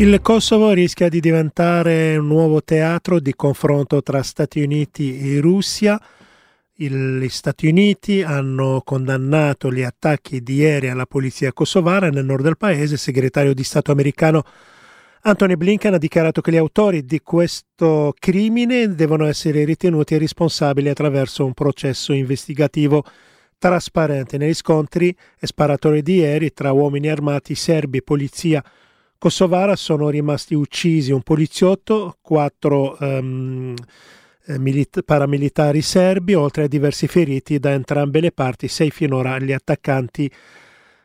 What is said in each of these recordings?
Il Kosovo rischia di diventare un nuovo teatro di confronto tra Stati Uniti e Russia. Gli Stati Uniti hanno condannato gli attacchi di ieri alla polizia kosovara nel nord del paese. Il segretario di Stato americano Antony Blinken ha dichiarato che gli autori di questo crimine devono essere ritenuti responsabili attraverso un processo investigativo trasparente. Negli scontri e sparatori di ieri tra uomini armati, serbi e polizia kosovara sono rimasti uccisi un poliziotto, quattro paramilitari serbi, oltre a diversi feriti da entrambe le parti, 6 finora gli attaccanti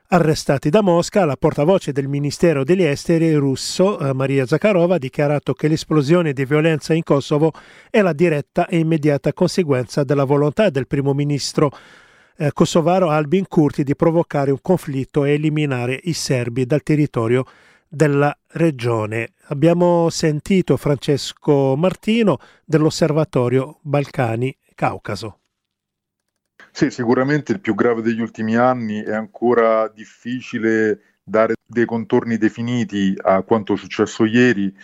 arrestati. Da Mosca, la portavoce del Ministero degli Esteri russo, Maria Zakharova, ha dichiarato che l'esplosione di violenza in Kosovo è la diretta e immediata conseguenza della volontà del primo ministro kosovaro Albin Kurti di provocare un conflitto e eliminare i serbi dal territorio della regione. Abbiamo sentito Francesco Martino dell'Osservatorio Balcani Caucaso. Sì, sicuramente il più grave degli ultimi anni. È ancora difficile dare dei contorni definiti a quanto successo ieri.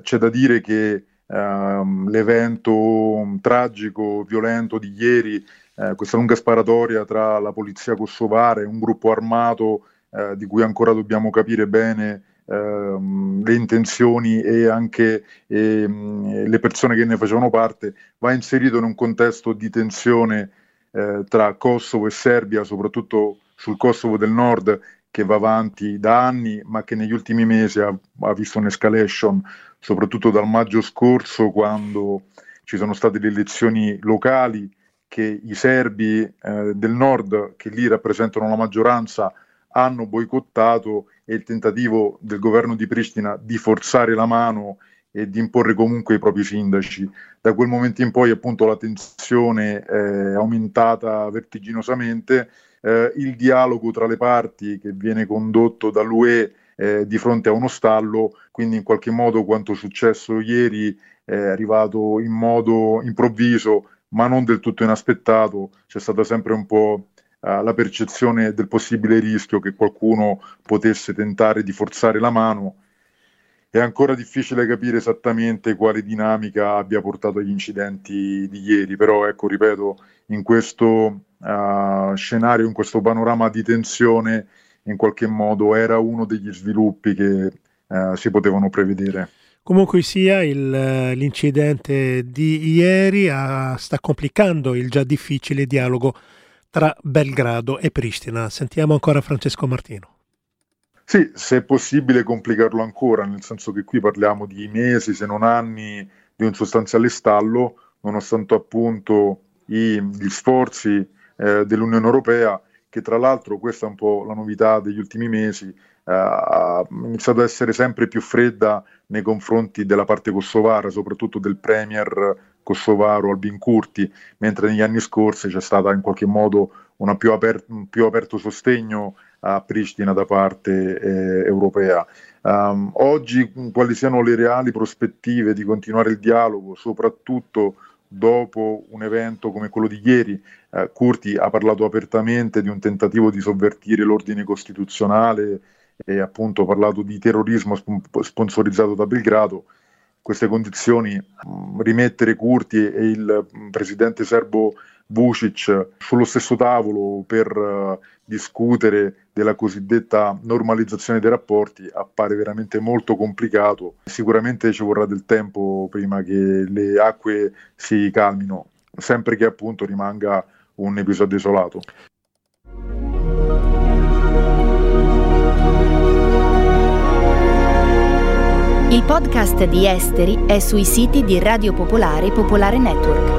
C'è da dire che l'evento tragico, violento di ieri, questa lunga sparatoria tra la polizia kosovara e un gruppo armato di cui ancora dobbiamo capire bene le intenzioni e anche le persone che ne facevano parte, va inserito in un contesto di tensione tra Kosovo e Serbia, soprattutto sul Kosovo del Nord, che va avanti da anni ma che negli ultimi mesi ha visto un'escalation, soprattutto dal maggio scorso, quando ci sono state le elezioni locali che i serbi del Nord, che lì rappresentano la maggioranza, hanno boicottato, e il tentativo del governo di Pristina di forzare la mano e di imporre comunque i propri sindaci. Da quel momento in poi, appunto, la tensione è aumentata vertiginosamente. Il dialogo tra le parti, che viene condotto dall'UE di fronte a uno stallo, quindi in qualche modo quanto successo ieri è arrivato in modo improvviso ma non del tutto inaspettato. C'è stata sempre un po' la percezione del possibile rischio che qualcuno potesse tentare di forzare la mano. È ancora difficile capire esattamente quale dinamica abbia portato agli incidenti di ieri, però ecco, ripeto, in questo scenario, in questo panorama di tensione, in qualche modo era uno degli sviluppi che si potevano prevedere. Comunque sia, l'incidente di ieri sta complicando il già difficile dialogo tra Belgrado e Pristina. Sentiamo ancora Francesco Martino. Sì, se è possibile complicarlo ancora, nel senso che qui parliamo di mesi, se non anni, di un sostanziale stallo, nonostante appunto gli sforzi dell'Unione Europea, che tra l'altro, questa è un po' la novità degli ultimi mesi, ha iniziato ad essere sempre più fredda nei confronti della parte kosovara, soprattutto del premier kosovaro Albin Kurti, mentre negli anni scorsi c'è stata in qualche modo un più aperto sostegno a Pristina da parte europea. Oggi quali siano le reali prospettive di continuare il dialogo, soprattutto dopo un evento come quello di ieri? Kurti ha parlato apertamente di un tentativo di sovvertire l'ordine costituzionale e appunto ha parlato di terrorismo sponsorizzato da Belgrado. Queste condizioni, rimettere Kurti e il presidente serbo Vucic sullo stesso tavolo per discutere della cosiddetta normalizzazione dei rapporti, appare veramente molto complicato. Sicuramente ci vorrà del tempo prima che le acque si calmino, sempre che appunto rimanga un episodio isolato. Il podcast di Esteri è sui siti di Radio Popolare e Popolare Network.